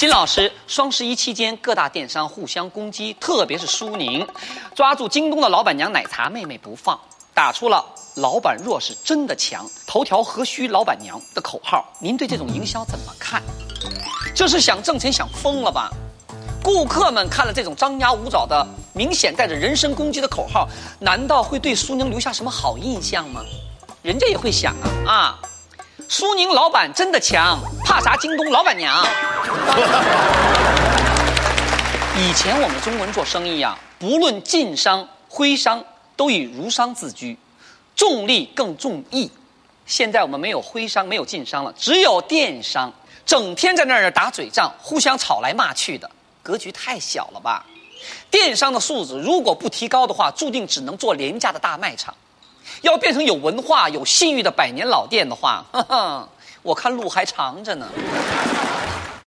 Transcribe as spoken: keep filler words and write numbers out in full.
金老师，双十一期间各大电商互相攻击，特别是苏宁，抓住京东的老板娘奶茶妹妹不放，打出了“老板若是真的强，头条何须老板娘”的口号。您对这种营销怎么看？这是想挣钱想疯了吧？顾客们看了这种张牙舞爪的、明显带着人身攻击的口号，难道会对苏宁留下什么好印象吗？人家也会想啊啊！ 苏宁老板真的强，怕啥京东老板娘？以前我们中国人做生意啊，不论晋商、徽商，都以儒商自居，重利更重义。现在我们没有徽商，没有晋商了，只有电商，整天在那儿打嘴仗，互相吵来骂去的，格局太小了吧？电商的素质如果不提高的话，注定只能做廉价的大卖场。 要变成有文化、有信誉的百年老店的话，呵呵我看路还长着呢。